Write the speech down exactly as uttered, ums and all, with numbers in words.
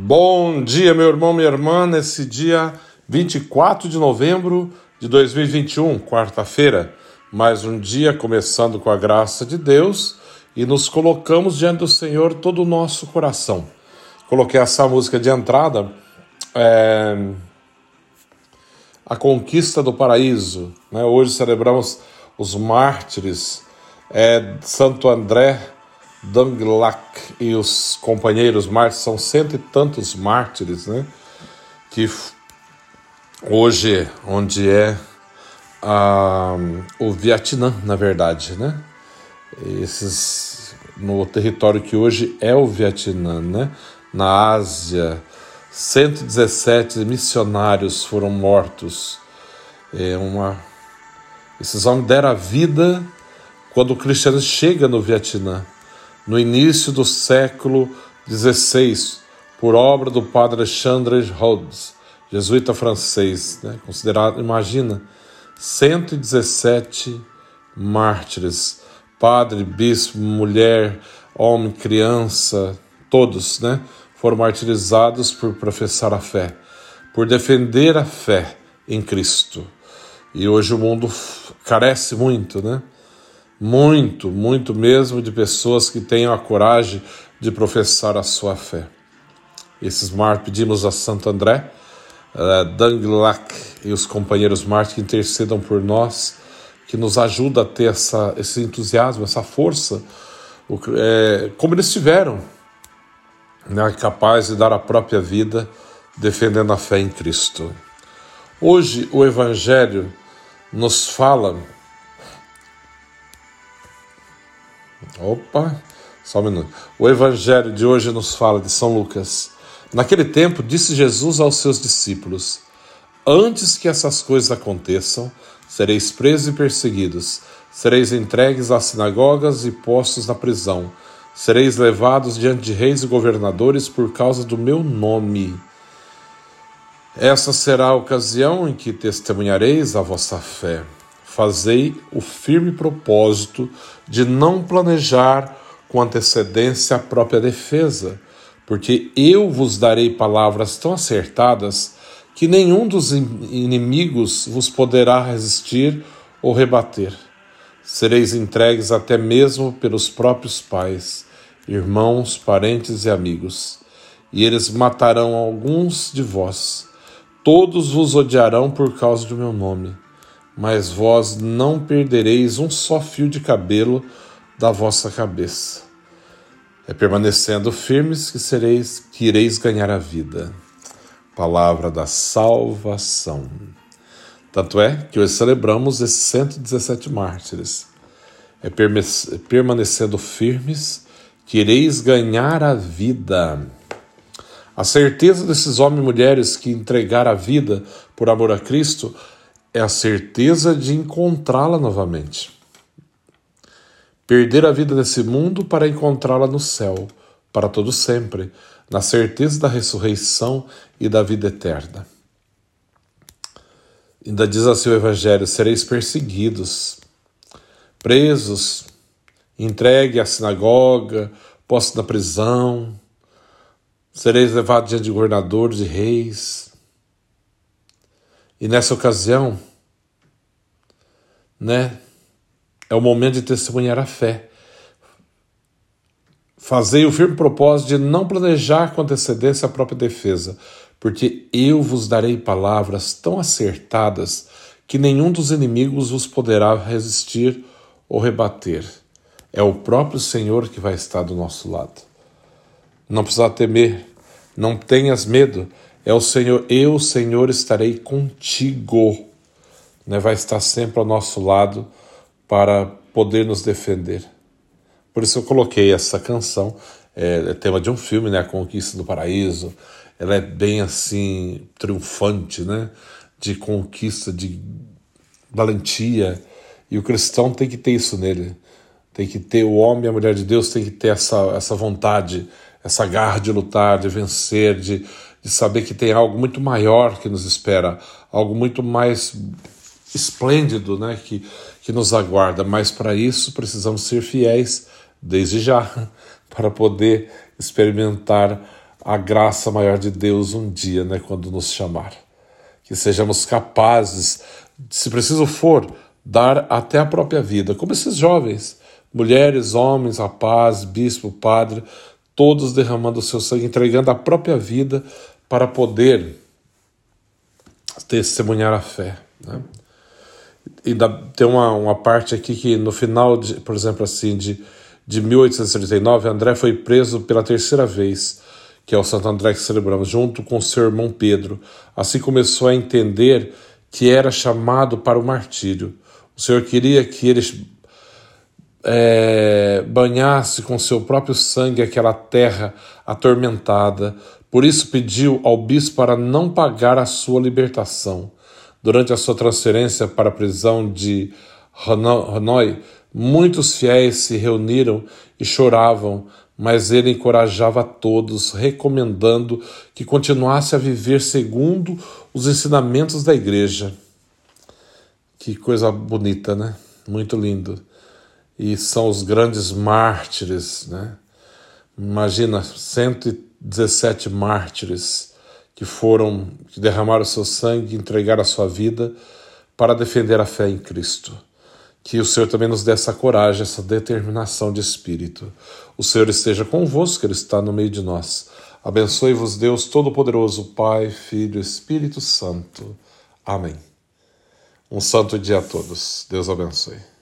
Bom dia, meu irmão, minha irmã, nesse dia vinte e quatro de novembro de dois mil e vinte e um, quarta-feira. Mais um dia começando com a graça de Deus e nos colocamos diante do Senhor todo o nosso coração. Coloquei essa música de entrada, é... A Conquista do Paraíso, né? Hoje celebramos os mártires, é, Santo André Dũng-Lạc e os companheiros mártires, são cento e tantos mártires, né? Que hoje, onde é a, o Vietnã, na verdade, né? Esses, no território que hoje é o Vietnã, né? Na Ásia, cento e dezessete missionários foram mortos. É uma... Esses homens deram a vida quando o cristianismo chega no Vietnã, no início do século dezesseis, por obra do padre Alexandre Rhodes, jesuíta francês, né? Considerado, imagina, cento e dezessete mártires, padre, bispo, mulher, homem, criança, todos, né? Foram martirizados por professar a fé, por defender a fé em Cristo. E hoje o mundo carece muito, né? Muito, muito mesmo de pessoas que tenham a coragem de professar a sua fé. Esses mártires, pedimos a Santo André uh, Dũng-Lạc e os companheiros mártires que intercedam por nós, que nos ajuda a ter essa, esse entusiasmo, essa força, o, é, como eles tiveram, né, capaz de dar a própria vida defendendo a fé em Cristo. Hoje o Evangelho nos fala... Opa, só um minuto. O Evangelho de hoje nos fala de São Lucas. Naquele tempo, disse Jesus aos seus discípulos: antes que essas coisas aconteçam, sereis presos e perseguidos, sereis entregues às sinagogas e postos na prisão, sereis levados diante de reis e governadores por causa do meu nome. Essa será a ocasião em que testemunhareis a vossa fé. Fazei o firme propósito de não planejar com antecedência a própria defesa, porque eu vos darei palavras tão acertadas que nenhum dos inimigos vos poderá resistir ou rebater. Sereis entregues até mesmo pelos próprios pais, irmãos, parentes e amigos, e eles matarão alguns de vós. Todos vos odiarão por causa do meu nome. Mas vós não perdereis um só fio de cabelo da vossa cabeça. É permanecendo firmes que sereis, que ireis ganhar a vida. Palavra da salvação. Tanto é que hoje celebramos esses cento e dezessete mártires. É permanecendo firmes que ireis ganhar a vida. A certeza desses homens e mulheres que entregaram a vida por amor a Cristo é a certeza de encontrá-la novamente. Perder a vida nesse mundo para encontrá-la no céu, para todo sempre, na certeza da ressurreição e da vida eterna. Ainda diz assim o Evangelho: sereis perseguidos, presos, entregue à sinagoga, postos na prisão, sereis levados diante de governadores e reis. E nessa ocasião, né, é o momento de testemunhar a fé. Fazei o firme propósito de não planejar com antecedência a própria defesa, porque eu vos darei palavras tão acertadas que nenhum dos inimigos vos poderá resistir ou rebater. É o próprio Senhor que vai estar do nosso lado. Não precisa temer, não tenhas medo. É o Senhor, eu, Senhor, estarei contigo, né? Vai estar sempre ao nosso lado para poder nos defender. Por isso eu coloquei essa canção, é, é tema de um filme, né? A Conquista do Paraíso. Ela é bem assim, triunfante, né? De conquista, de valentia. E o cristão tem que ter isso nele. Tem que ter, o homem e a mulher de Deus tem que ter essa, essa vontade, essa garra de lutar, de vencer, de... de saber que tem algo muito maior que nos espera, algo muito mais esplêndido, né, que, que nos aguarda. Mas para isso precisamos ser fiéis desde já, para poder experimentar a graça maior de Deus um dia, né, quando nos chamar. Que sejamos capazes, se preciso for, dar até a própria vida, como esses jovens, mulheres, homens, rapazes, bispo, padre, todos derramando o seu sangue, entregando a própria vida para poder testemunhar a fé, né? E da, tem uma, uma parte aqui que no final, de, por exemplo, assim, de, de mil oitocentos e trinta e nove, André foi preso pela terceira vez, que é o Santo André que celebramos, junto com seu irmão Pedro. Assim começou a entender que era chamado para o martírio. O Senhor queria que eles é, banhasse com seu próprio sangue aquela terra atormentada. Por isso pediu ao bispo para não pagar a sua libertação. Durante a sua transferência para a prisão de Hanoi, muitos fiéis se reuniram e choravam, mas ele encorajava a todos, recomendando que continuasse a viver segundo os ensinamentos da igreja. Que coisa bonita, né? Muito lindo. E são os grandes mártires, né? Imagina, cento e dezessete mártires que foram, que derramaram seu sangue, entregaram a sua vida para defender a fé em Cristo. Que o Senhor também nos dê essa coragem, essa determinação de espírito. O Senhor esteja convosco, Ele está no meio de nós. Abençoe-vos Deus Todo-Poderoso, Pai, Filho, Espírito Santo. Amém. Um santo dia a todos. Deus abençoe.